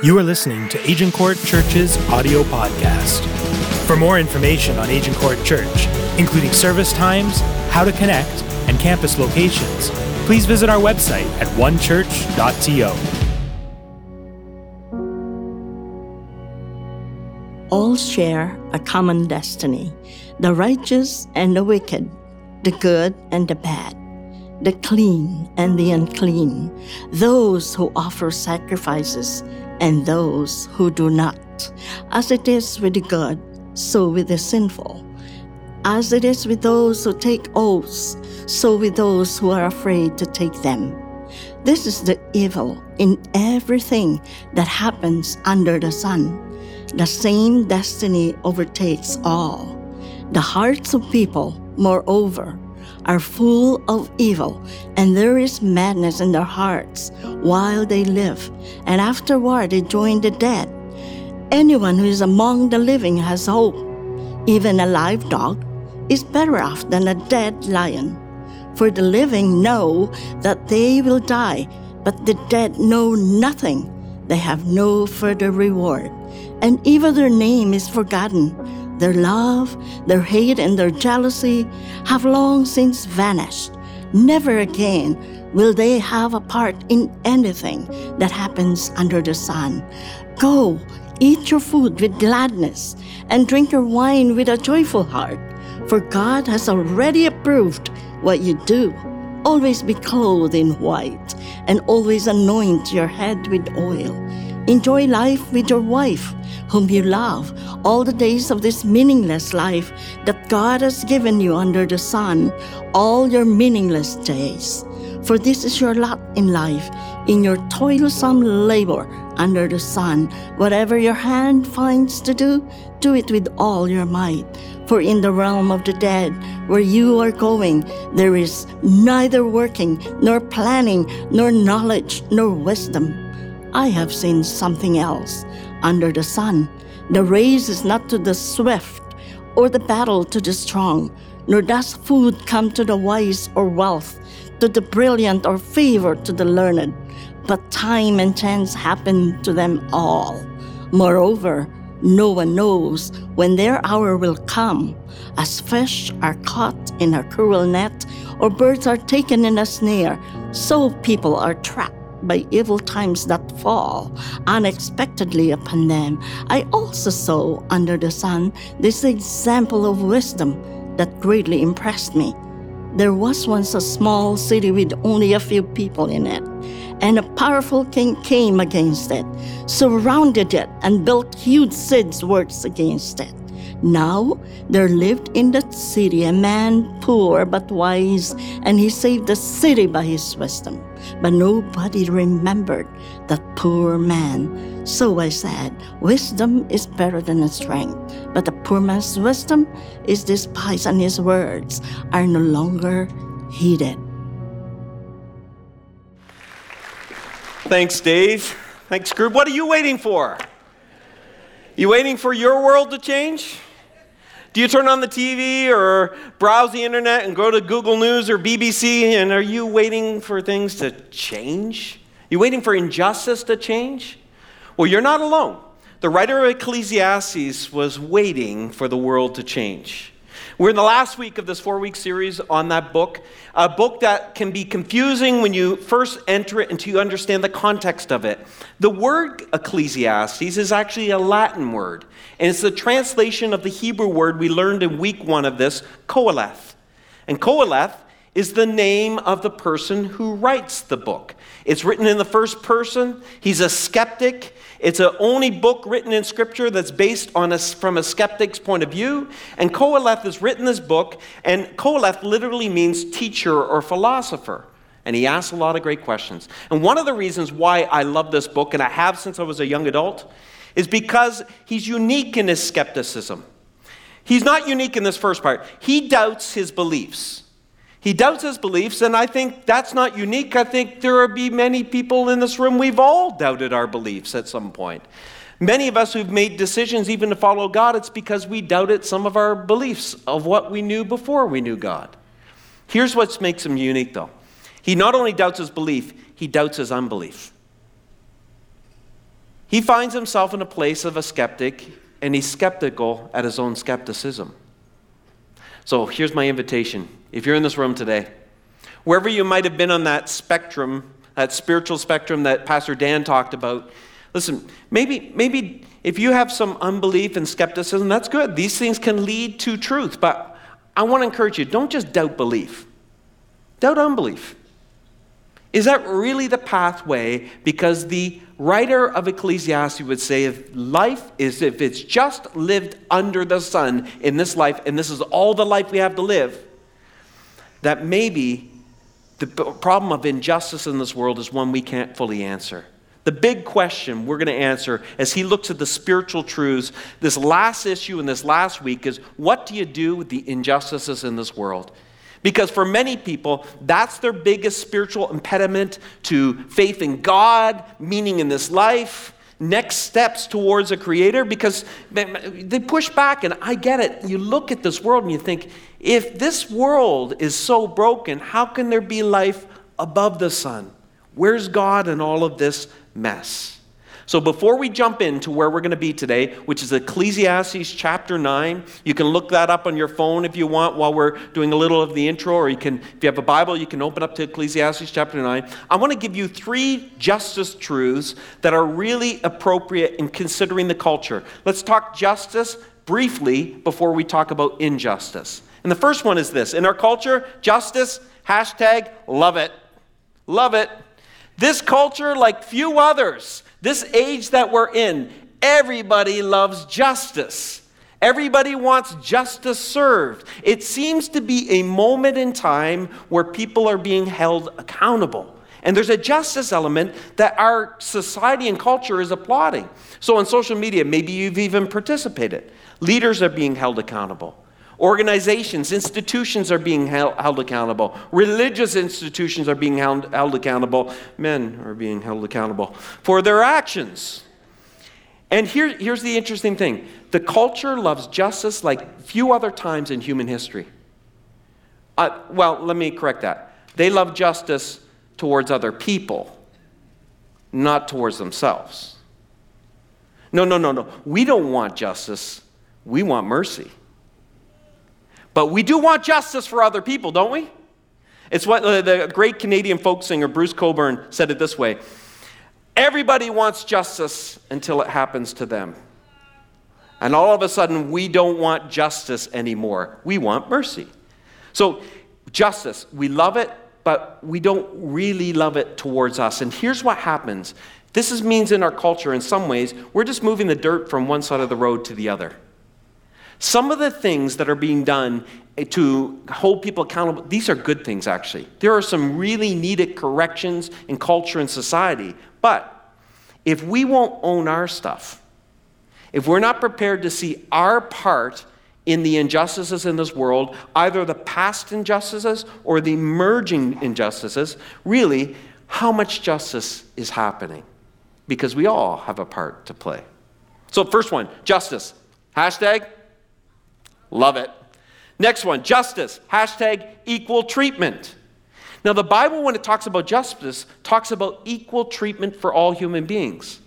You are listening to Agincourt Church's audio podcast. For more information on Agincourt Church, including service times, how to connect, and campus locations, please visit our website at onechurch.to. All share a common destiny, the righteous and the wicked, the good and the bad, the clean and the unclean, those who offer sacrifices and those who do not. As it is with the good, so with the sinful. As it is with those who take oaths, so with those who are afraid to take them. This is the evil in everything that happens under the sun. The same destiny overtakes all. The hearts of people, moreover, are full of evil, and there is madness in their hearts while they live, and afterward they join the dead. Anyone who is among the living has hope. Even a live dog is better off than a dead lion. For the living know that they will die, but the dead know nothing. They have no further reward, and even their name is forgotten. Their love, their hate, and their jealousy have long since vanished. Never again will they have a part in anything that happens under the sun. Go, eat your food with gladness, and drink your wine with a joyful heart, for God has already approved what you do. Always be clothed in white, and always anoint your head with oil. Enjoy life with your wife, whom you love, all the days of this meaningless life that God has given you under the sun, all your meaningless days. For this is your lot in life, in your toilsome labor under the sun. Whatever your hand finds to do, do it with all your might. For in the realm of the dead, where you are going, there is neither working, nor planning, nor knowledge, nor wisdom. I have seen something else under the sun. The race is not to the swift, or the battle to the strong, nor does food come to the wise or wealth, to the brilliant or favor to the learned, but time and chance happen to them all. Moreover, no one knows when their hour will come. As fish are caught in a cruel net, or birds are taken in a snare, so people are trapped by evil times that fall unexpectedly upon them. I also saw under the sun this example of wisdom that greatly impressed me. There was once a small city with only a few people in it, and a powerful king came against it, surrounded it, and built huge siege works against it. Now there lived in that city a man poor but wise, and he saved the city by his wisdom. But nobody remembered that poor man. So I said, wisdom is better than strength, but the poor man's wisdom is despised, and his words are no longer heeded. Thanks, Dave. Thanks, group. What are you waiting for? You waiting for your world to change? Do you turn on the TV or browse the internet and go to Google News or BBC, and are you waiting for things to change? You waiting for injustice to change? Well, you're not alone. The writer of Ecclesiastes was waiting for the world to change. We're in the last week of this 4-week series on that book, a book that can be confusing when you first enter it until you understand the context of it. The word Ecclesiastes is actually a Latin word, and it's the translation of the Hebrew word we learned in week 1 of this, Qoheleth. And Qoheleth is the name of the person who writes the book. It's written in the first person. He's a skeptic. It's the only book written in Scripture that's based on from a skeptic's point of view. And Qoheleth has written this book, and Qoheleth literally means teacher or philosopher. And he asks a lot of great questions. And one of the reasons why I love this book, and I have since I was a young adult, is because he's unique in his skepticism. He's not unique in this first part. He doubts his beliefs. He doubts his beliefs, and I think that's not unique. I think there will be many people in this room, we've all doubted our beliefs at some point. Many of us who've made decisions even to follow God, it's because we doubted some of our beliefs of what we knew before we knew God. Here's what makes him unique, though. He not only doubts his belief, he doubts his unbelief. He finds himself in a place of a skeptic, and he's skeptical at his own skepticism. So here's my invitation. If you're in this room today, wherever you might have been on that spectrum, that spiritual spectrum that Pastor Dan talked about, listen, maybe if you have some unbelief and skepticism, that's good. These things can lead to truth. But I want to encourage you, don't just doubt belief. Doubt unbelief. Is that really the pathway? Because the writer of Ecclesiastes would say, if life is, if it's just lived under the sun in this life, and this is all the life we have to live, that maybe the problem of injustice in this world is one we can't fully answer. The big question we're going to answer as he looks at the spiritual truths, this last issue in this last week, is what do you do with the injustices in this world? Because for many people, that's their biggest spiritual impediment to faith in God, meaning in this life, next steps towards a creator, because they push back, and I get it. You look at this world and you think, if this world is so broken, how can there be life above the sun? Where's God in all of this mess? So before we jump into where we're going to be today, which is Ecclesiastes chapter 9, you can look that up on your phone if you want while we're doing a little of the intro, or you can, if you have a Bible, you can open up to Ecclesiastes chapter 9. I want to give you 3 justice truths that are really appropriate in considering the culture. Let's talk justice briefly before we talk about injustice. And the first one is this. In our culture, justice, hashtag love it. Love it. This culture, like few others, this age that we're in, everybody loves justice. Everybody wants justice served. It seems to be a moment in time where people are being held accountable. And there's a justice element that our society and culture is applauding. So on social media, maybe you've even participated. Leaders are being held accountable. Organizations, institutions are being held accountable. Religious institutions are being held accountable. Men are being held accountable for their actions. And here's the interesting thing. The culture loves justice like few other times in human history. Well, let me correct that. They love justice towards other people, not towards themselves. No. We don't want justice. We want mercy. But we do want justice for other people, don't we? It's what the great Canadian folk singer Bruce Coburn said it this way. Everybody wants justice until it happens to them. And all of a sudden, we don't want justice anymore. We want mercy. So justice, we love it, but we don't really love it towards us. And here's what happens. This means in our culture, in some ways, we're just moving the dirt from one side of the road to the other. Some of the things that are being done to hold people accountable, these are good things, actually. There are some really needed corrections in culture and society. But if we won't own our stuff, if we're not prepared to see our part in the injustices in this world, either the past injustices or the emerging injustices, really, how much justice is happening? Because we all have a part to play. So first one, justice. Hashtag love it. Next one, justice, hashtag equal treatment. Now the Bible, when it talks about justice, talks about equal treatment for all human beings.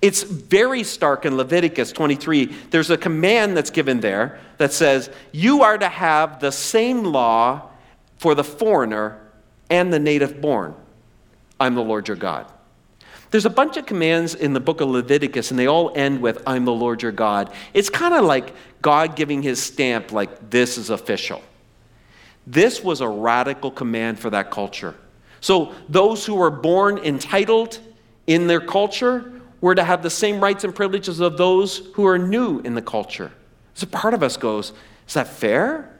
It's very stark in Leviticus 23. There's a command that's given there that says, you are to have the same law for the foreigner and the native born. I'm the Lord your God. There's a bunch of commands in the book of Leviticus, and they all end with, I'm the Lord your God. It's kind of like God giving his stamp, like, this is official. This was a radical command for that culture. So those who were born entitled in their culture were to have the same rights and privileges of those who are new in the culture. So part of us goes, is that fair?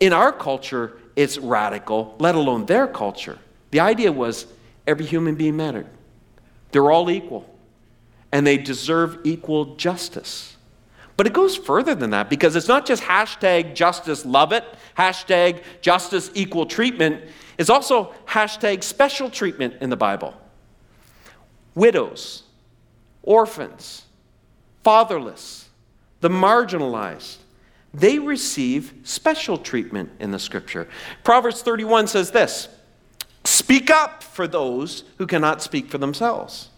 In our culture, it's radical, let alone their culture. The idea was every human being mattered. They're all equal, and they deserve equal justice. But it goes further than that, because it's not just hashtag justice love it, hashtag justice equal treatment. It's also hashtag special treatment in the Bible. Widows, orphans, fatherless, the marginalized, they receive special treatment in the scripture. Proverbs 31 says this, speak up for those who cannot speak for themselves.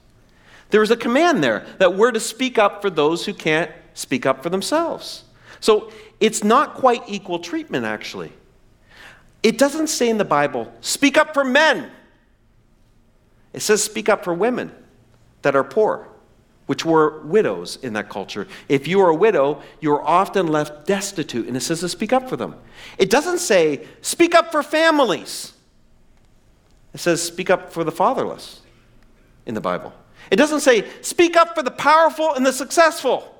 There is a command there that we're to speak up for those who can't speak up for themselves. So it's not quite equal treatment, actually. It doesn't say in the Bible, speak up for men. It says speak up for women that are poor, which were widows in that culture. If you are a widow, you are often left destitute, and it says to speak up for them. It doesn't say speak up for families. It says speak up for the fatherless in the Bible. It doesn't say speak up for the powerful and the successful.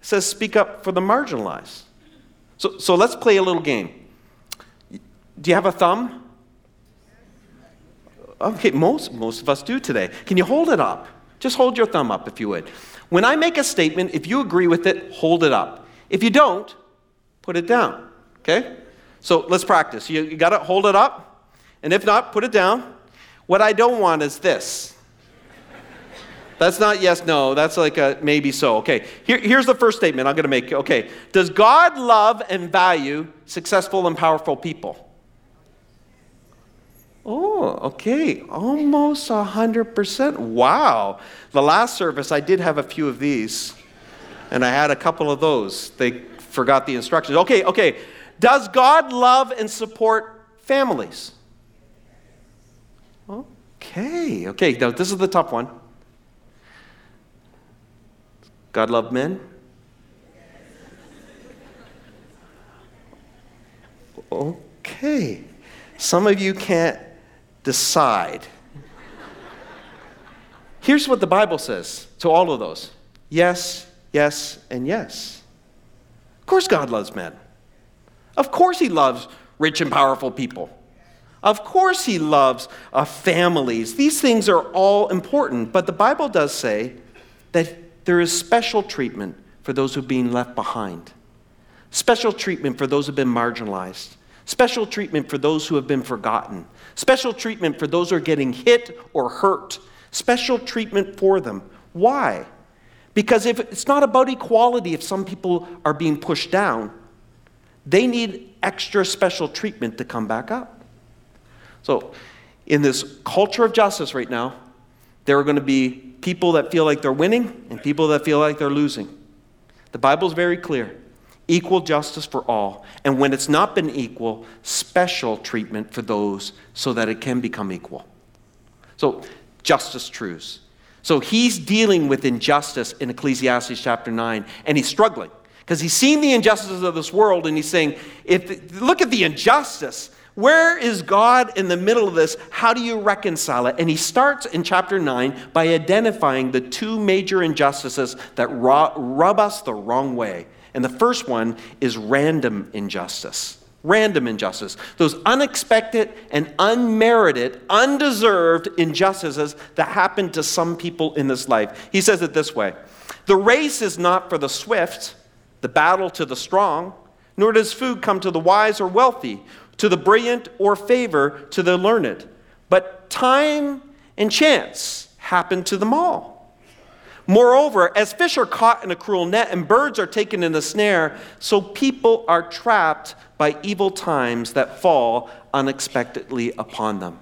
It says speak up for the marginalized. So let's play a little game. Do you have a thumb? Okay, most of us do today. Can you hold it up? Just hold your thumb up if you would. When I make a statement, if you agree with it, hold it up. If you don't, put it down, okay? So let's practice. You got to hold it up, and if not, put it down. What I don't want is this. That's not yes, no. That's like a maybe so. Okay, here's the first statement I'm going to make. Okay, does God love and value successful and powerful people? Oh, okay, almost 100%. Wow. The last service, I did have a few of these, and I had a couple of those. They forgot the instructions. Okay. Does God love and support families? Okay, now this is the tough one. God love men? Okay. Some of you can't decide. Here's what the Bible says to all of those. Yes, yes, and yes. Of course God loves men. Of course he loves rich and powerful people. Of course he loves families. These things are all important, but the Bible does say that there is special treatment for those who are being left behind. Special treatment for those who have been marginalized. Special treatment for those who have been forgotten. Special treatment for those who are getting hit or hurt. Special treatment for them. Why? Because if it's not about equality, if some people are being pushed down, they need extra special treatment to come back up. So in this culture of justice right now, there are going to be people that feel like they're winning and people that feel like they're losing. The Bible's very clear. Equal justice for all. And when it's not been equal, special treatment for those so that it can become equal. So justice truths. So he's dealing with injustice in Ecclesiastes chapter 9, and he's struggling because he's seen the injustices of this world, and he's saying, look at the injustice. Where is God in the middle of this? How do you reconcile it? And he starts in chapter 9 by identifying the two major injustices that rub us the wrong way. And the first one is random injustice. Random injustice. Those unexpected and unmerited, undeserved injustices that happen to some people in this life. He says it this way. The race is not for the swift, the battle to the strong, nor does food come to the wise or wealthy, to the brilliant or favor to the learned. But time and chance happen to them all. Moreover, as fish are caught in a cruel net and birds are taken in the snare, so people are trapped by evil times that fall unexpectedly upon them.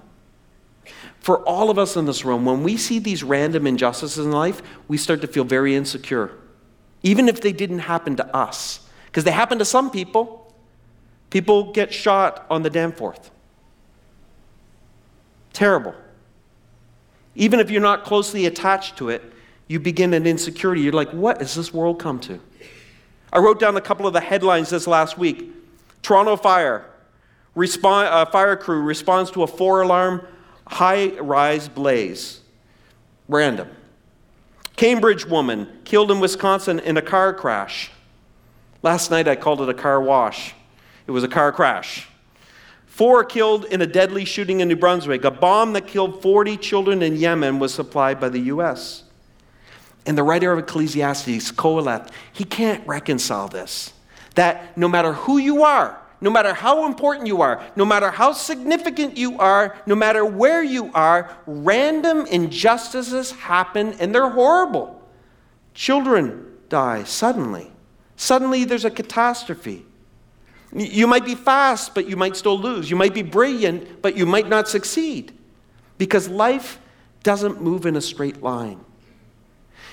For all of us in this room, when we see these random injustices in life, we start to feel very insecure, even if they didn't happen to us, because they happen to some people. People get shot on the Danforth. Terrible. Even if you're not closely attached to it, you begin an insecurity. You're like, what has this world come to? I wrote down a couple of the headlines this last week. Toronto Fire. Fire crew responds to a 4-alarm high-rise blaze. Random. Cambridge woman killed in Wisconsin in a car crash. Last night I called it a car wash. It was a car crash. 4 killed in a deadly shooting in New Brunswick. A bomb that killed 40 children in Yemen was supplied by the U.S. And the writer of Ecclesiastes, Qoheleth, he can't reconcile this. That no matter who you are, no matter how important you are, no matter how significant you are, no matter where you are, random injustices happen and they're horrible. Children die suddenly. Suddenly there's a catastrophe. You might be fast, but you might still lose. You might be brilliant, but you might not succeed. Because life doesn't move in a straight line.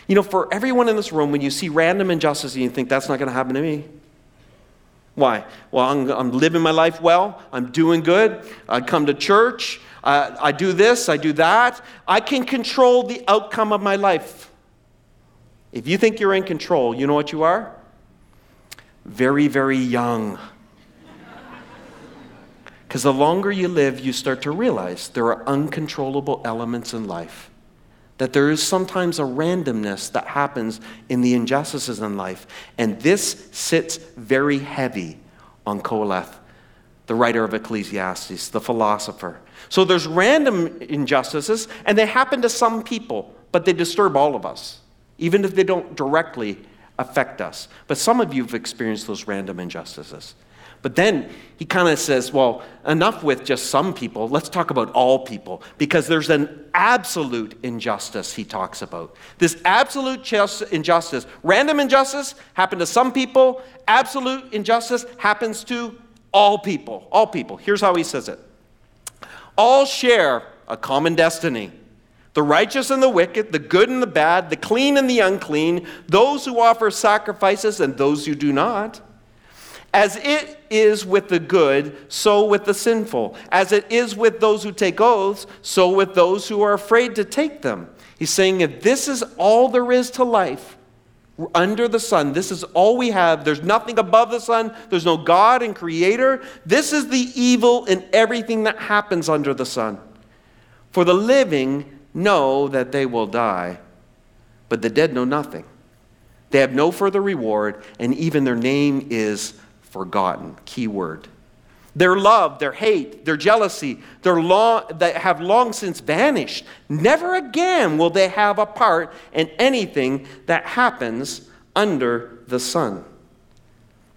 You know, for everyone in this room, when you see random injustice, you think, that's not going to happen to me. Why? Well, I'm living my life well. I'm doing good. I come to church. I do this. I do that. I can control the outcome of my life. If you think you're in control, you know what you are? Very, very young. Because the longer you live, you start to realize there are uncontrollable elements in life. That there is sometimes a randomness that happens in the injustices in life. And this sits very heavy on Qoheleth, the writer of Ecclesiastes, the philosopher. So there's random injustices, and they happen to some people, but they disturb all of us, even if they don't directly affect us. But some of you have experienced those random injustices. But then he kind of says, well, enough with just some people. Let's talk about all people, because there's an absolute injustice he talks about. This absolute injustice, random injustice happened to some people. Absolute injustice happens to all people. All people. Here's how he says it. All share a common destiny. The righteous and the wicked, the good and the bad, the clean and the unclean, those who offer sacrifices and those who do not. As it is with the good, so with the sinful. As it is with those who take oaths, so with those who are afraid to take them. He's saying if this is all there is to life under the sun, this is all we have. There's nothing above the sun. There's no God and creator. This is the evil in everything that happens under the sun. For the living know that they will die, but the dead know nothing. They have no further reward, and even their name is forgotten. Key word. Their love, their hate, their jealousy, they have long since vanished. Never again will they have a part in anything that happens under the sun.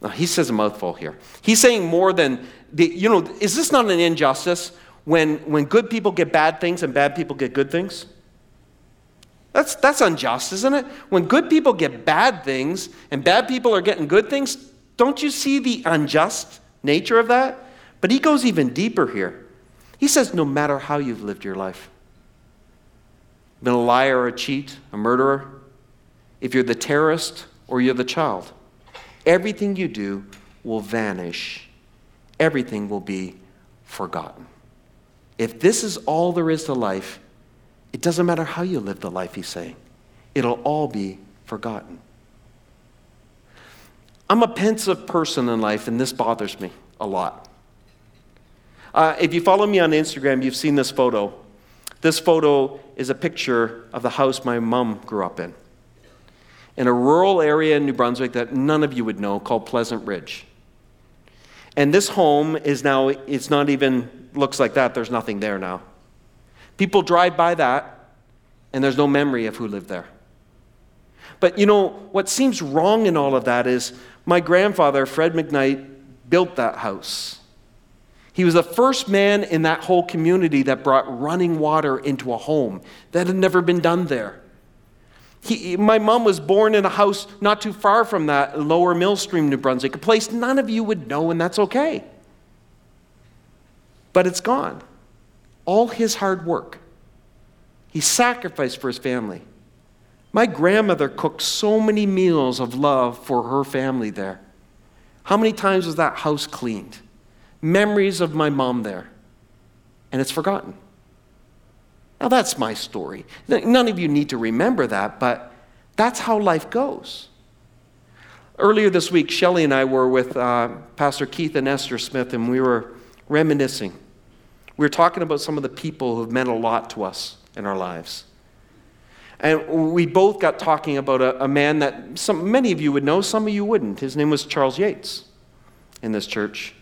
Now, he says a mouthful here. He's saying more than, is this not an injustice when good people get bad things and bad people get good things? That's unjust, isn't it? When good people get bad things and bad people are getting good things, don't you see the unjust nature of that? But he goes even deeper here. He says, no matter how you've lived your life, been a liar or a cheat, a murderer, if you're the terrorist or you're the child, everything you do will vanish. Everything will be forgotten. If this is all there is to life, it doesn't matter how you live the life, he's saying. It'll all be forgotten. I'm a pensive person in life, and this bothers me a lot. If you follow me on Instagram, you've seen this photo. This photo is a picture of the house my mom grew up in a rural area in New Brunswick that none of you would know called Pleasant Ridge. And this home is now, it's not even, looks like that. There's nothing there now. People drive by that, and there's no memory of who lived there. But what seems wrong in all of that is my grandfather, Fred McKnight, built that house. He was the first man in that whole community that brought running water into a home that had never been done there. My mom was born in a house not too far from that, Lower Millstream, New Brunswick, a place none of you would know, and that's okay. But it's gone. All his hard work. He sacrificed for his family. My grandmother cooked so many meals of love for her family there. How many times was that house cleaned? Memories of my mom there. And it's forgotten. Now that's my story. None of you need to remember that, but that's how life goes. Earlier this week, Shelley and I were with Pastor Keith and Esther Smith, and we were reminiscing. We were talking about some of the people who have meant a lot to us in our lives. And we both got talking about a man that many of you would know, some of you wouldn't. His name was Charles Yates in this church.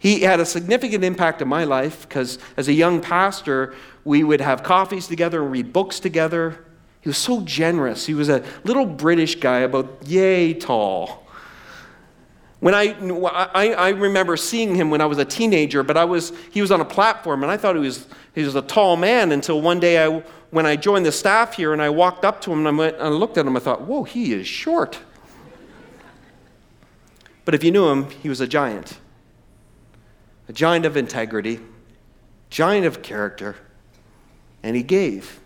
He had a significant impact in my life because as a young pastor, we would have coffees together and read books together. He was so generous. He was a little British guy about yay tall. When I remember seeing him when I was a teenager, but he was on a platform, and I thought he was a tall man until one day when I joined the staff here, and I walked up to him, and I looked at him, I thought, whoa, he is short. But if you knew him, he was a giant of integrity, giant of character, and he gave.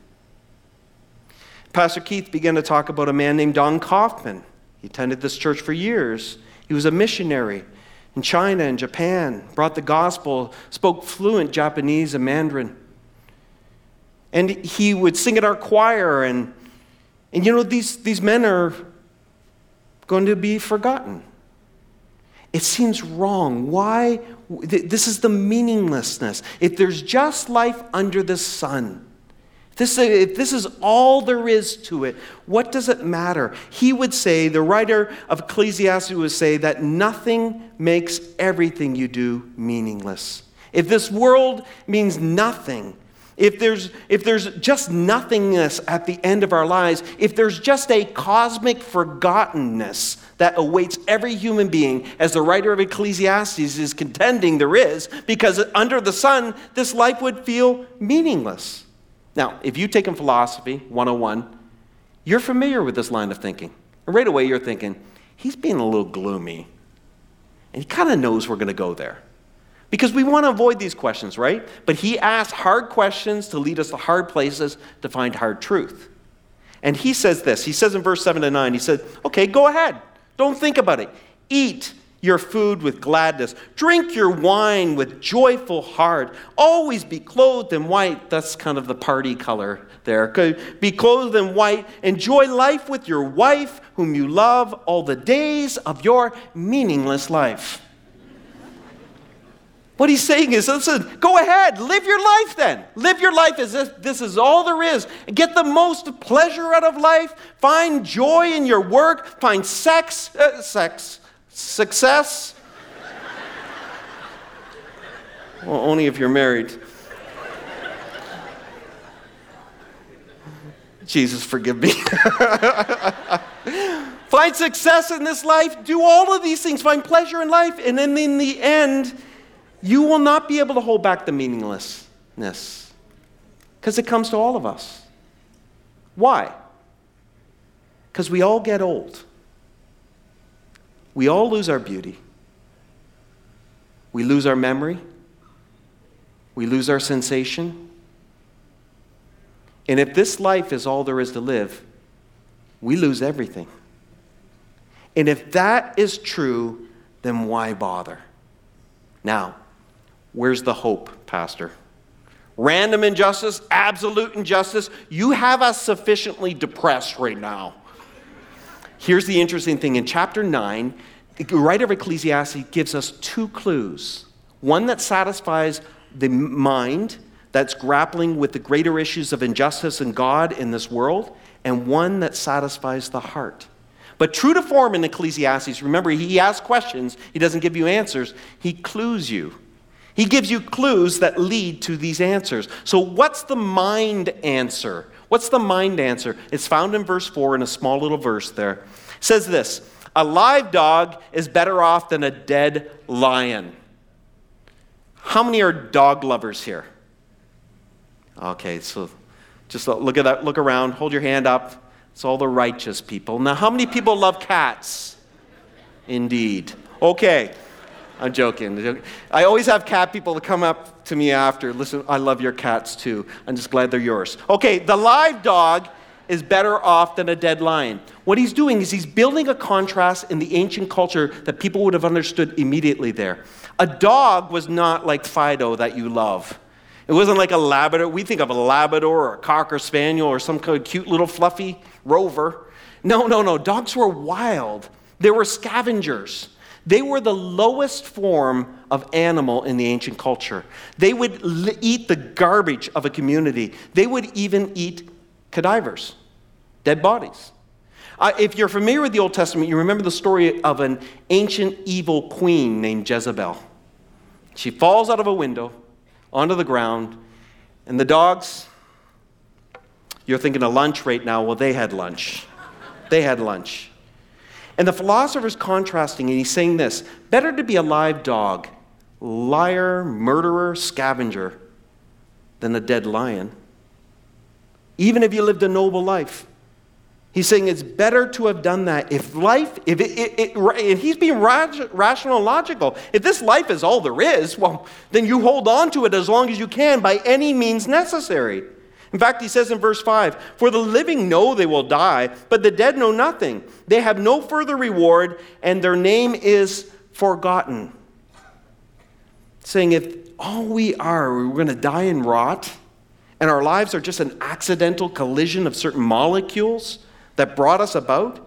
Pastor Keith began to talk about a man named Don Kaufman. He attended this church for years. He was a missionary in China and Japan, brought the gospel, spoke fluent Japanese and Mandarin. And he would sing at our choir. And you know, these men are going to be forgotten. It seems wrong. Why? This is the meaninglessness. If there's just life under the sun, if this is all there is to it, what does it matter? He would say, the writer of Ecclesiastes would say that nothing makes everything you do meaningless. If this world means nothing, if there's just nothingness at the end of our lives, if there's just a cosmic forgottenness that awaits every human being, as the writer of Ecclesiastes is contending there is, because under the sun, this life would feel meaningless. Now, if you've taken philosophy 101, you're familiar with this line of thinking. And right away, you're thinking, he's being a little gloomy. And he kind of knows we're going to go there. Because we want to avoid these questions, right? But he asks hard questions to lead us to hard places to find hard truth. And he says this. He says in verse 7 to 9, he said, okay, go ahead. Don't think about it. Eat your food with gladness. Drink your wine with joyful heart. Always be clothed in white. That's kind of the party color there. Be clothed in white. Enjoy life with your wife, whom you love, all the days of your meaningless life. What he's saying is, listen, go ahead, live your life then. Live your life as if this is all there is. Get the most pleasure out of life. Find joy in your work. Find success. Well, only if you're married. Jesus, forgive me. Find success in this life. Do all of these things. Find pleasure in life. And then in the end, you will not be able to hold back the meaninglessness, because it comes to all of us. Why? Because we all get old. We all lose our beauty. We lose our memory. We lose our sensation. And if this life is all there is to live, we lose everything. And if that is true, then why bother? Now, where's the hope, Pastor? Random injustice, absolute injustice. You have us sufficiently depressed right now. Here's the interesting thing. In chapter 9, the writer of Ecclesiastes gives us two clues. One that satisfies the mind that's grappling with the greater issues of injustice and God in this world, and one that satisfies the heart. But true to form in Ecclesiastes, remember, he asks questions. He doesn't give you answers. He clues you. He gives you clues that lead to these answers. So what's the mind answer? What's the mind answer? It's found in verse 4 in a small little verse there. It says this, a live dog is better off than a dead lion. How many are dog lovers here? Okay, so just look at that. Look around. Hold your hand up. It's all the righteous people. Now, how many people love cats? Indeed. Okay. I'm joking. I always have cat people that come up to me after. Listen, I love your cats too. I'm just glad they're yours. Okay, the live dog is better off than a dead lion. What he's doing is he's building a contrast in the ancient culture that people would have understood immediately there. A dog was not like Fido that you love. It wasn't like a Labrador. We think of a Labrador or a Cocker Spaniel or some kind of cute little fluffy rover. No. Dogs were wild. They were scavengers. They were the lowest form of animal in the ancient culture. They would eat the garbage of a community. They would even eat cadavers, dead bodies. If you're familiar with the Old Testament, you remember the story of an ancient evil queen named Jezebel. She falls out of a window onto the ground, and the dogs, you're thinking of lunch right now. Well, they had lunch. And the philosopher's contrasting, and he's saying this, better to be a live dog, liar, murderer, scavenger, than a dead lion, even if you lived a noble life. He's saying it's better to have done that. If life, and he's being rational and logical. If this life is all there is, well, then you hold on to it as long as you can by any means necessary. In fact, he says in verse 5, "For the living know they will die, but the dead know nothing. They have no further reward, and their name is forgotten." Saying if all we are, we're going to die and rot, and our lives are just an accidental collision of certain molecules that brought us about,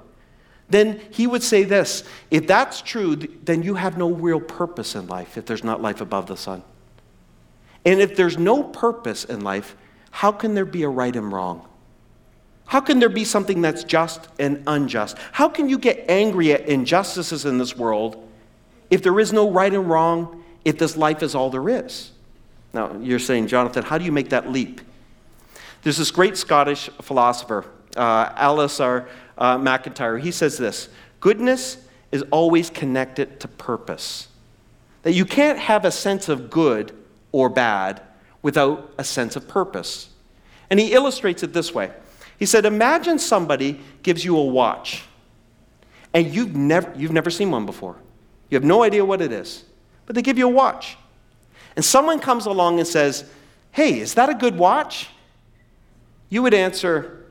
then he would say this, if that's true, then you have no real purpose in life if there's not life above the sun. And if there's no purpose in life, how can there be a right and wrong? How can there be something that's just and unjust? How can you get angry at injustices in this world if there is no right and wrong, if this life is all there is? Now, you're saying, Jonathan, how do you make that leap? There's this great Scottish philosopher, Alasdair MacIntyre. He says this, goodness is always connected to purpose. That you can't have a sense of good or bad without a sense of purpose. And he illustrates it this way. He said, imagine somebody gives you a watch, and you've never seen one before. You have no idea what it is, but they give you a watch. And someone comes along and says, hey, is that a good watch? You would answer,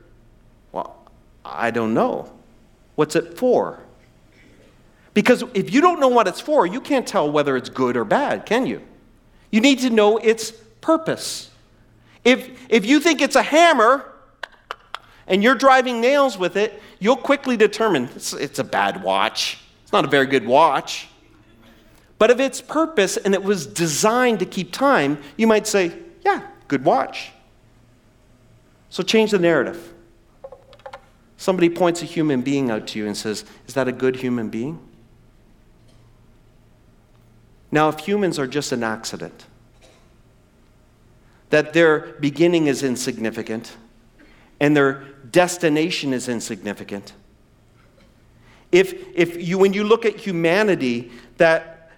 well, I don't know. What's it for? Because if you don't know what it's for, you can't tell whether it's good or bad, can you? You need to know its purpose. If you think it's a hammer and you're driving nails with it, you'll quickly determine it's a bad watch. It's not a very good watch. But if it's purpose and it was designed to keep time, you might say, yeah, good watch. So change the narrative. Somebody points a human being out to you and says, is that a good human being? Now, if humans are just an accident, that their beginning is insignificant and their destination is insignificant, when you look at humanity, that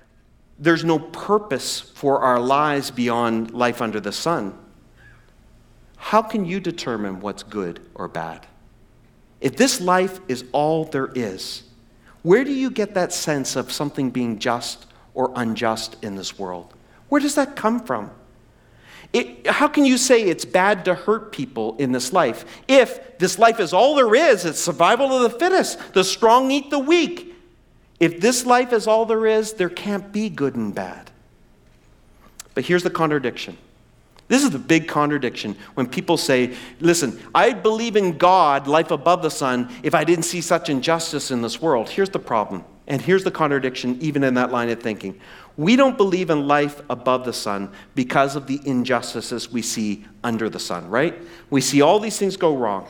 there's no purpose for our lives beyond life under the sun, how can you determine what's good or bad? If this life is all there is, where do you get that sense of something being just or unjust in this world? Where does that come from? How can you say it's bad to hurt people in this life? If this life is all there is, it's survival of the fittest. The strong eat the weak. If this life is all there is, there can't be good and bad. But here's the contradiction. This is the big contradiction when people say, listen, I believe in God, life above the sun, if I didn't see such injustice in this world. Here's the problem. And here's the contradiction, even in that line of thinking. We don't believe in life above the sun because of the injustices we see under the sun, right? We see all these things go wrong.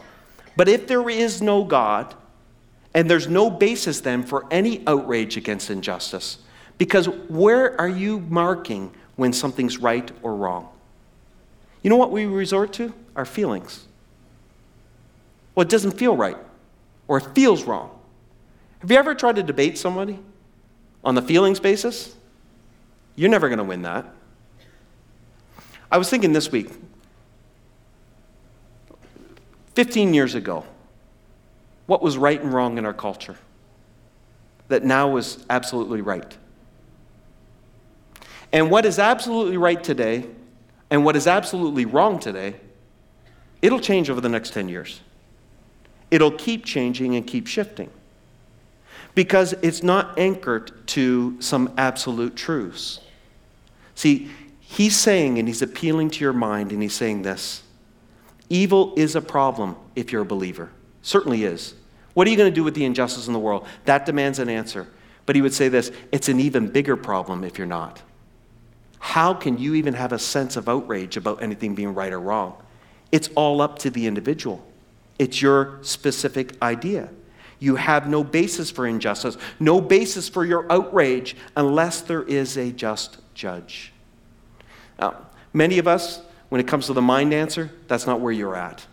But if there is no God, and there's no basis then for any outrage against injustice, because where are you marking when something's right or wrong? You know what we resort to? Our feelings. Well, it doesn't feel right, or it feels wrong. Have you ever tried to debate somebody on the feelings basis? You're never going to win that. I was thinking this week, 15 years ago, what was right and wrong in our culture that now is absolutely right? And what is absolutely right today and what is absolutely wrong today, it'll change over the next 10 years. It'll keep changing and keep shifting. Because it's not anchored to some absolute truths. See, he's saying, and he's appealing to your mind, and he's saying this, evil is a problem if you're a believer. Certainly is. What are you going to do with the injustice in the world? That demands an answer. But he would say this, it's an even bigger problem if you're not. How can you even have a sense of outrage about anything being right or wrong? It's all up to the individual. It's your specific idea. You have no basis for injustice, no basis for your outrage, unless there is a just judge. Now, many of us, when it comes to the mind answer, that's not where you're at.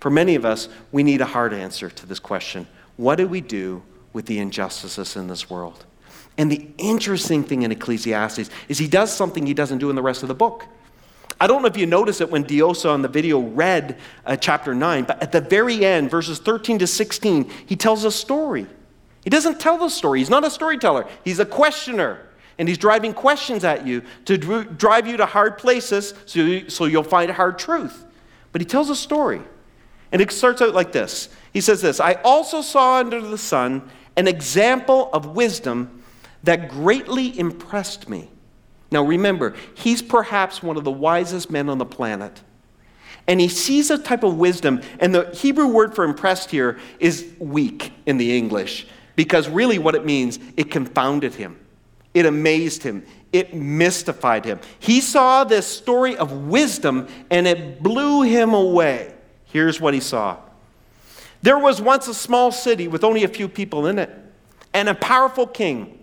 For many of us, we need a hard answer to this question. What do we do with the injustices in this world? And the interesting thing in Ecclesiastes is he does something he doesn't do in the rest of the book. I don't know if you noticed it when Diosa on the video read chapter 9, but at the very end, verses 13 to 16, he tells a story. He doesn't tell the story. He's not a storyteller. He's a questioner, and he's driving questions at you to drive you to hard places so you'll find hard truth. But he tells a story. And it starts out like this. He says this, I also saw under the sun an example of wisdom that greatly impressed me. Now remember, he's perhaps one of the wisest men on the planet. And he sees a type of wisdom, and the Hebrew word for impressed here is weak in the English, because really what it means, it confounded him. It amazed him. It mystified him. He saw this story of wisdom, and it blew him away. Here's what he saw. There was once a small city with only a few people in it, and a powerful king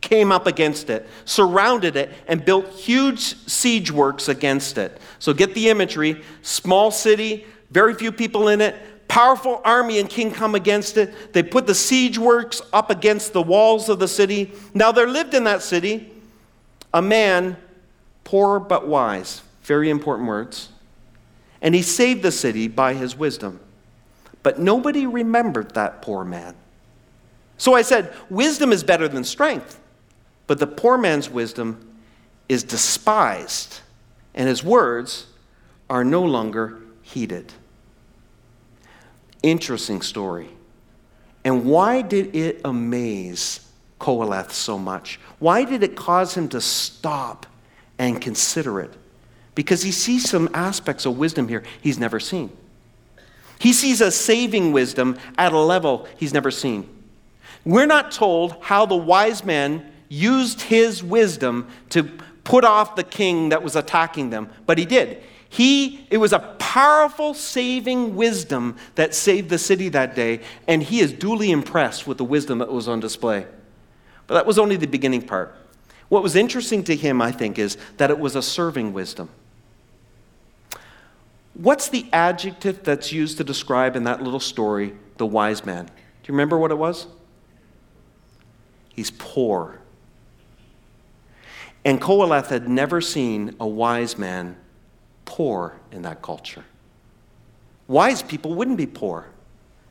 came up against it, surrounded it, and built huge siege works against it. So get the imagery. Small city, very few people in it, powerful army and king come against it. They put the siege works up against the walls of the city. Now there lived in that city a man, poor but wise. Very important words. And he saved the city by his wisdom. But nobody remembered that poor man. So I said, wisdom is better than strength. But the poor man's wisdom is despised, and his words are no longer heeded. Interesting story. And why did it amaze Qoheleth so much? Why did it cause him to stop and consider it? Because he sees some aspects of wisdom here he's never seen. He sees a saving wisdom at a level he's never seen. We're not told how the wise man used his wisdom to put off the king that was attacking them, but he did. It was a powerful saving wisdom that saved the city that day, and he is duly impressed with the wisdom that was on display. But that was only the beginning part. What was interesting to him, I think, is that it was a serving wisdom. What's the adjective that's used to describe in that little story the wise man? Do you remember what it was? He's poor. And Qoheleth had never seen a wise man poor in that culture. Wise people wouldn't be poor.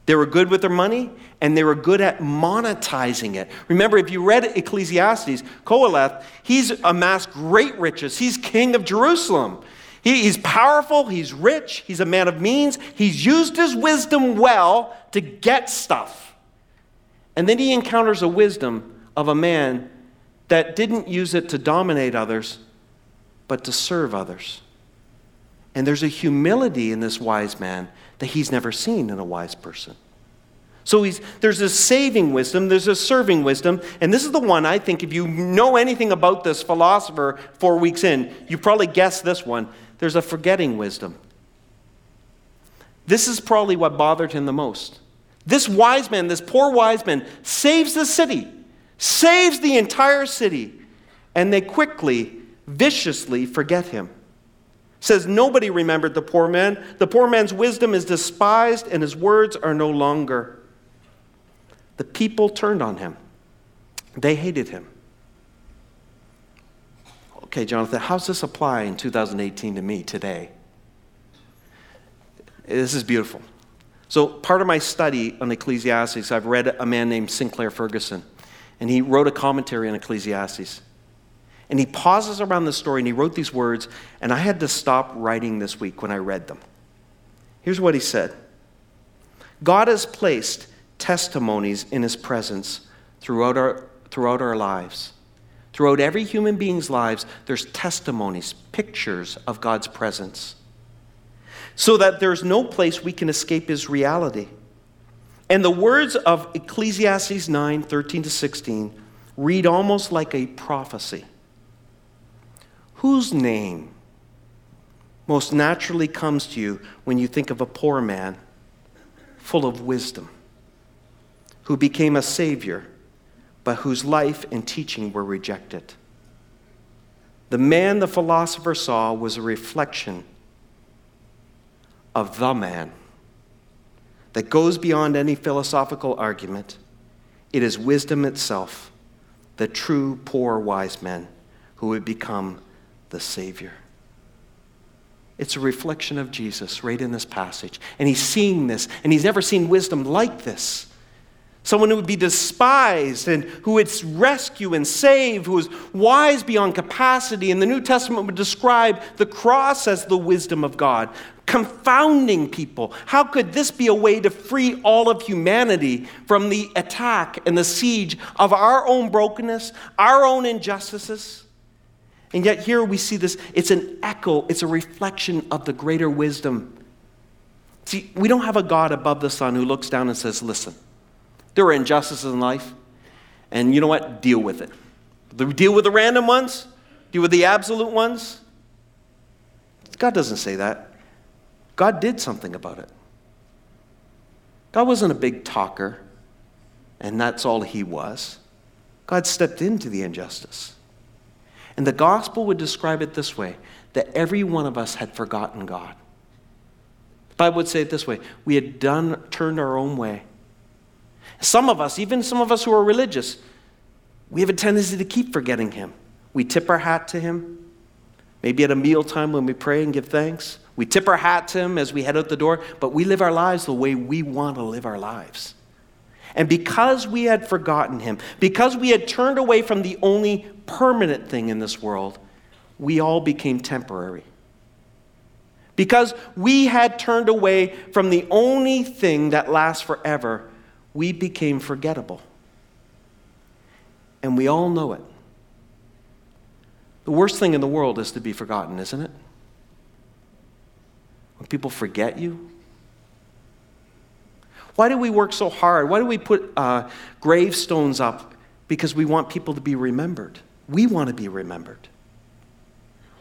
They were good with their money, and they were good at monetizing it. Remember, if you read Ecclesiastes, Qoheleth, he's amassed great riches. He's king of Jerusalem. He's powerful. He's rich. He's a man of means. He's used his wisdom well to get stuff. And then he encounters a wisdom of a man that didn't use it to dominate others, but to serve others. And there's a humility in this wise man that he's never seen in a wise person. So there's a saving wisdom, there's a serving wisdom, and this is the one I think if you know anything about this philosopher 4 weeks in, you probably guessed this one. There's a forgetting wisdom. This is probably what bothered him the most. This wise man, this poor wise man, saves the city, saves the entire city, and they quickly, viciously forget him. It says nobody remembered the poor man. The poor man's wisdom is despised, and his words are no longer. The people turned on him. They hated him. Okay, Jonathan, how's this apply in 2018 to me today? This is beautiful. So part of my study on Ecclesiastes, I've read a man named Sinclair Ferguson, and he wrote a commentary on Ecclesiastes. And he pauses around the story, and he wrote these words, and I had to stop writing this week when I read them. Here's what he said. God has placed testimonies in his presence throughout our lives. Throughout every human being's lives, there's testimonies, pictures of God's presence, so that there's no place we can escape his reality. And the words of Ecclesiastes 9:13-16 read almost like a prophecy. Whose name most naturally comes to you when you think of a poor man full of wisdom, who became a savior, but whose life and teaching were rejected? The man the philosopher saw was a reflection of the man that goes beyond any philosophical argument. It is wisdom itself, the true poor wise man who would become the Savior. It's a reflection of Jesus right in this passage. And he's seeing this, and he's never seen wisdom like this. Someone who would be despised and who would rescue and save, who is wise beyond capacity. And the New Testament would describe the cross as the wisdom of God, confounding people. How could this be a way to free all of humanity from the attack and the siege of our own brokenness, our own injustices? And yet here we see this, it's an echo, it's a reflection of the greater wisdom. See, we don't have a God above the sun who looks down and says, listen, there are injustices in life, and you know what? Deal with it. Deal with the random ones, deal with the absolute ones. God doesn't say that. God did something about it. God wasn't a big talker, and that's all he was. God stepped into the injustice. And the gospel would describe it this way, that every one of us had forgotten God. The Bible would say it this way, we had turned our own way. Some of us, even some of us who are religious, we have a tendency to keep forgetting him. We tip our hat to him. Maybe at a mealtime when we pray and give thanks. We tip our hat to him as we head out the door, but we live our lives the way we want to live our lives. And because we had forgotten him, because we had turned away from the only permanent thing in this world, we all became temporary. Because we had turned away from the only thing that lasts forever, we became forgettable. And we all know it. The worst thing in the world is to be forgotten, isn't it? When people forget you. Why do we work so hard? Why do we put gravestones up? Because we want people to be remembered. We want to be remembered.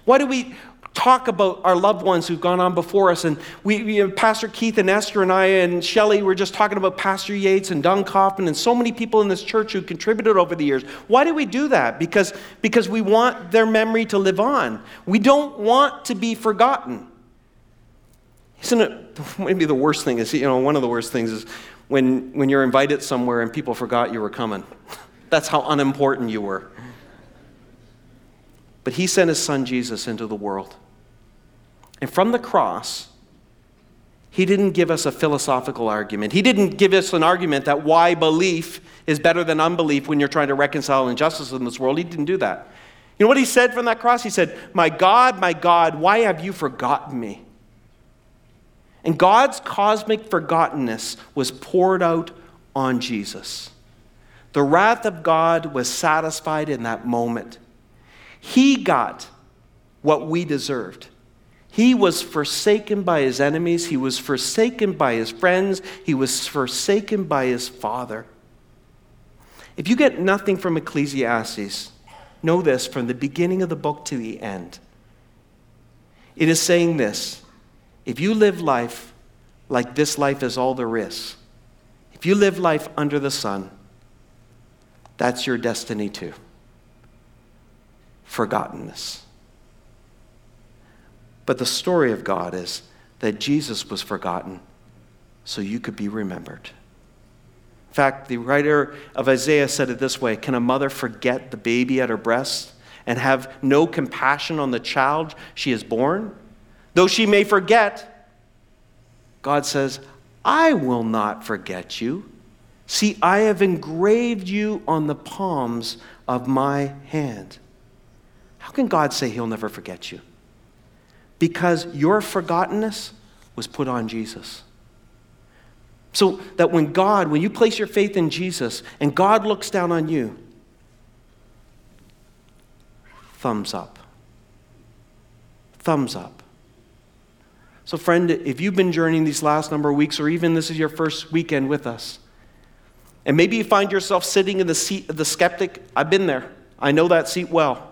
Why do we talk about our loved ones who've gone on before us? And we Pastor Keith and Esther and I and Shelley were just talking about Pastor Yates and Don Kaufman and so many people in this church who contributed over the years. Why do we do that? Because we want their memory to live on. We don't want to be forgotten. Isn't it maybe the worst thing is, one of the worst things is when you're invited somewhere and people forgot you were coming. That's how unimportant you were. But he sent his son Jesus into the world. And from the cross, he didn't give us a philosophical argument. He didn't give us an argument that why belief is better than unbelief when you're trying to reconcile injustice in this world. He didn't do that. You know what he said from that cross? He said, my God, why have you forgotten me? And God's cosmic forgottenness was poured out on Jesus. The wrath of God was satisfied in that moment. He got what we deserved. He was forsaken by his enemies. He was forsaken by his friends. He was forsaken by his Father. If you get nothing from Ecclesiastes, know this, from the beginning of the book to the end, it is saying this. If you live life like this life is all there is, if you live life under the sun, that's your destiny too. Forgottenness. But the story of God is that Jesus was forgotten so you could be remembered. In fact, the writer of Isaiah said it this way, can a mother forget the baby at her breast and have no compassion on the child she has born? Though she may forget, God says, I will not forget you. See, I have engraved you on the palms of my hand. How can God say he'll never forget you? Because your forgottenness was put on Jesus. So that when you place your faith in Jesus and God looks down on you, thumbs up. Thumbs up. So friend, if you've been journeying these last number of weeks, or even this is your first weekend with us, and maybe you find yourself sitting in the seat of the skeptic, I've been there. I know that seat well.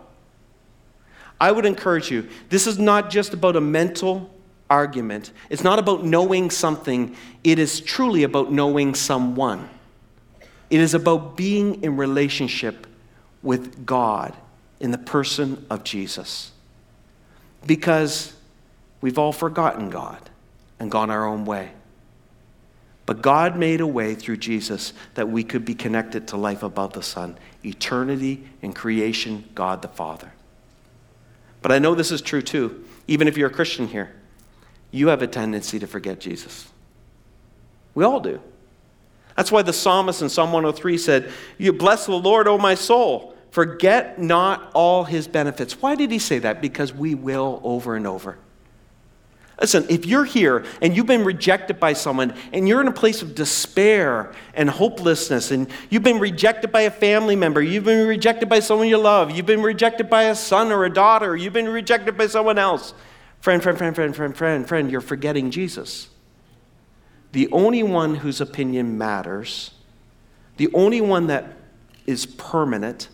I would encourage you, this is not just about a mental argument. It's not about knowing something. It is truly about knowing someone. It is about being in relationship with God in the person of Jesus. Because we've all forgotten God and gone our own way. But God made a way through Jesus that we could be connected to life above the sun, eternity and creation, God the Father. But I know this is true too. Even if you're a Christian here, you have a tendency to forget Jesus. We all do. That's why the psalmist in Psalm 103 said, "You bless the Lord, O my soul. Forget not all his benefits." Why did he say that? Because we will over and over. Listen, if you're here and you've been rejected by someone and you're in a place of despair and hopelessness and you've been rejected by a family member, you've been rejected by someone you love, you've been rejected by a son or a daughter, you've been rejected by someone else, friend, you're forgetting Jesus. The only one whose opinion matters, the only one that is permanent,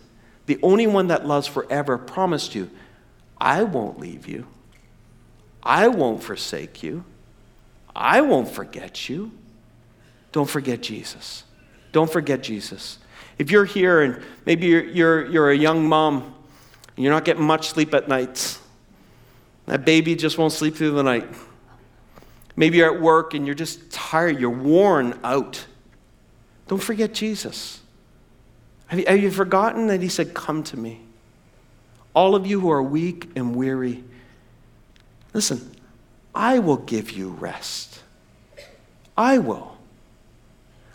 the only one that loves forever promised you, I won't leave you. I won't forsake you. I won't forget you. Don't forget Jesus. Don't forget Jesus. If you're here and maybe you're a young mom and you're not getting much sleep at nights, that baby just won't sleep through the night. Maybe you're at work and you're just tired. You're worn out. Don't forget Jesus. Have you forgotten that he said, come to me? All of you who are weak and weary, listen, I will give you rest. I will.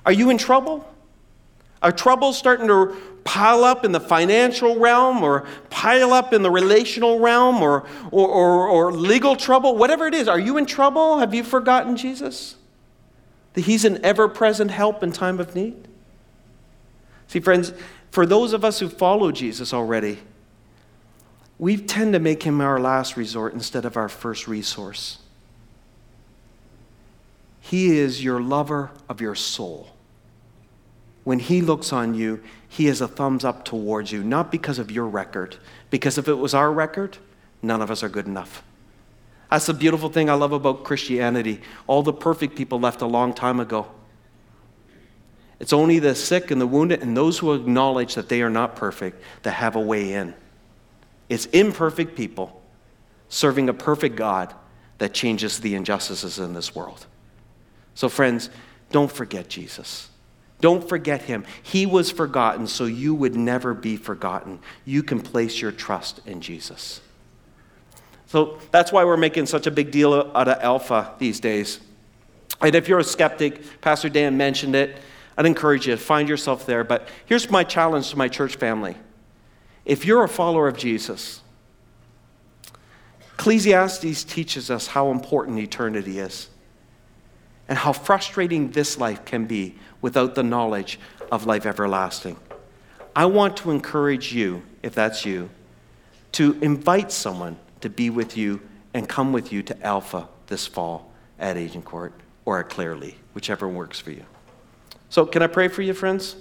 Are you in trouble? Are troubles starting to pile up in the financial realm or pile up in the relational realm or legal trouble? Whatever it is, are you in trouble? Have you forgotten Jesus? That he's an ever-present help in time of need? See, friends, for those of us who follow Jesus already, we tend to make him our last resort instead of our first resource. He is your lover of your soul. When he looks on you, he is a thumbs up towards you, not because of your record, because if it was our record, none of us are good enough. That's the beautiful thing I love about Christianity. All the perfect people left a long time ago. It's only the sick and the wounded and those who acknowledge that they are not perfect that have a way in. It's imperfect people serving a perfect God that changes the injustices in this world. So friends, don't forget Jesus. Don't forget him. He was forgotten so you would never be forgotten. You can place your trust in Jesus. So that's why we're making such a big deal out of Alpha these days. And if you're a skeptic, Pastor Dan mentioned it, I'd encourage you to find yourself there. But here's my challenge to my church family. If you're a follower of Jesus, Ecclesiastes teaches us how important eternity is and how frustrating this life can be without the knowledge of life everlasting. I want to encourage you, if that's you, to invite someone to be with you and come with you to Alpha this fall at Agincourt or at Clearly, whichever works for you. So can I pray for you, friends?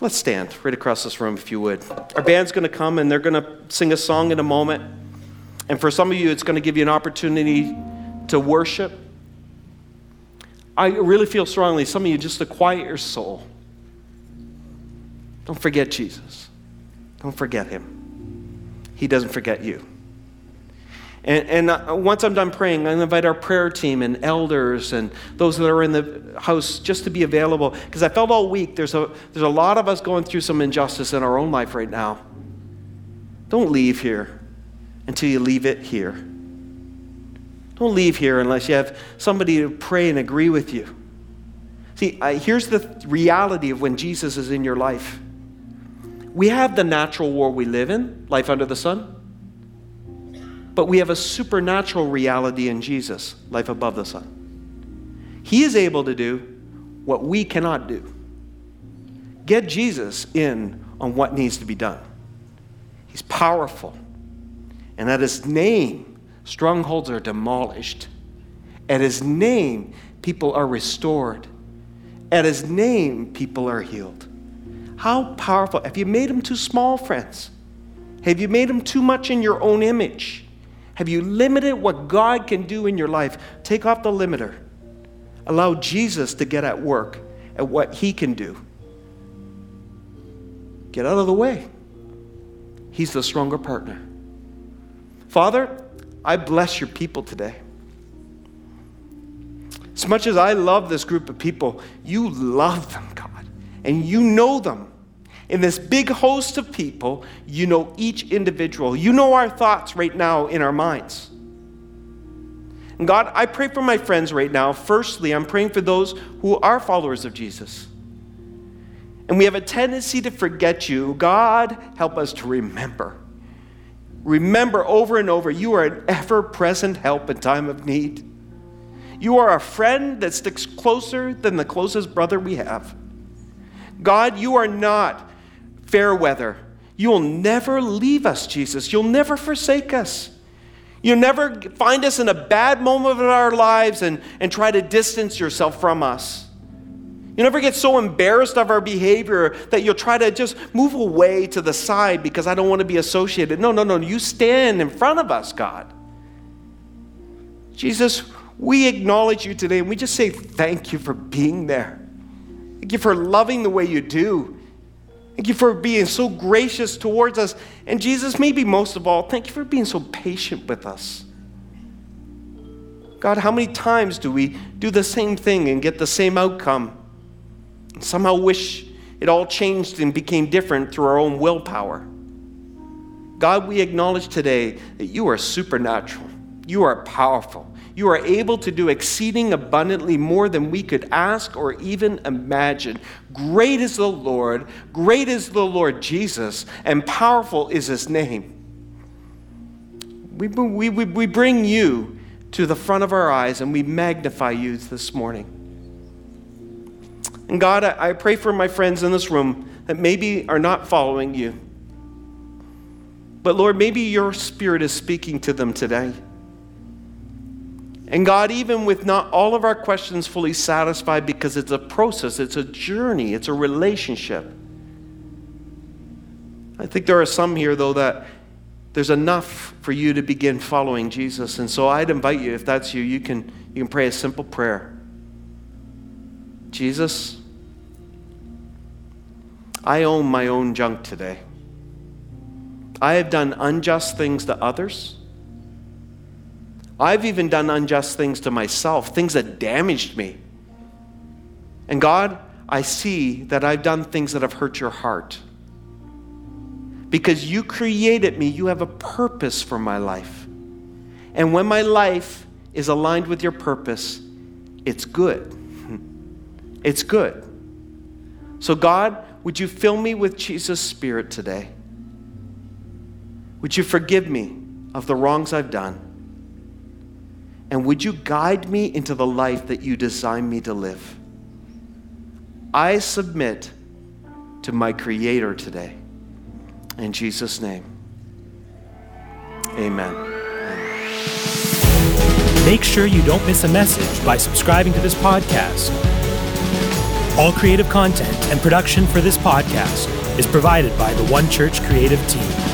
Let's stand right across this room, if you would. Our band's going to come, and they're going to sing a song in a moment. And for some of you, it's going to give you an opportunity to worship. I really feel strongly, some of you, just to quiet your soul. Don't forget Jesus. Don't forget him. He doesn't forget you. And once I'm done praying, I'm going to invite our prayer team and elders and those that are in the house just to be available. Because I felt all week there's a lot of us going through some injustice in our own life right now. Don't leave here until you leave it here. Don't leave here unless you have somebody to pray and agree with you. See, here's the reality of when Jesus is in your life. We have the natural world we live in, life under the sun. But we have a supernatural reality in Jesus, life above the sun. He is able to do what we cannot do. Get Jesus in on what needs to be done. He's powerful. And at his name, strongholds are demolished. At his name, people are restored. At his name, people are healed. How powerful. Have you made him too small, friends? Have you made him too much in your own image? Have you limited what God can do in your life? Take off the limiter. Allow Jesus to get at work at what he can do. Get out of the way. He's the stronger partner. Father, I bless your people today. As much as I love this group of people, you love them, God, and you know them. In this big host of people, you know each individual. You know our thoughts right now in our minds. And God, I pray for my friends right now. Firstly, I'm praying for those who are followers of Jesus. And we have a tendency to forget you. God, help us to remember. Remember over and over, you are an ever-present help in time of need. You are a friend that sticks closer than the closest brother we have. God, you are not fair weather. You'll never leave us, Jesus. You'll never forsake us. You'll never find us in a bad moment of our lives and try to distance yourself from us. You never get so embarrassed of our behavior that you'll try to just move away to the side because I don't want to be associated. No. You stand in front of us, God. Jesus, we acknowledge you today, and we just say thank you for being there. Thank you for loving the way you do. Thank you for being so gracious towards us. And Jesus, maybe most of all, thank you for being so patient with us. God, how many times do we do the same thing and get the same outcome? And somehow wish it all changed and became different through our own willpower. God, we acknowledge today that you are supernatural. You are powerful. You are able to do exceeding abundantly more than we could ask or even imagine. Great is the Lord. Great is the Lord Jesus. And powerful is his name. We bring you to the front of our eyes, and we magnify you this morning. And God, I pray for my friends in this room that maybe are not following you. But Lord, maybe your spirit is speaking to them today. And God, even with not all of our questions fully satisfied, because it's a process, it's a journey, it's a relationship. I think there are some here, though, that there's enough for you to begin following Jesus. And so I'd invite you, if that's you, you can pray a simple prayer. Jesus, I own my own junk today. I have done unjust things to others. I've even done unjust things to myself, things that damaged me. And God, I see that I've done things that have hurt your heart. Because you created me, you have a purpose for my life. And when my life is aligned with your purpose, it's good. It's good. So God, would you fill me with Jesus' Spirit today? Would you forgive me of the wrongs I've done? And would you guide me into the life that you designed me to live? I submit to my Creator today. In Jesus' name, amen. Make sure you don't miss a message by subscribing to this podcast. All creative content and production for this podcast is provided by the One Church Creative Team.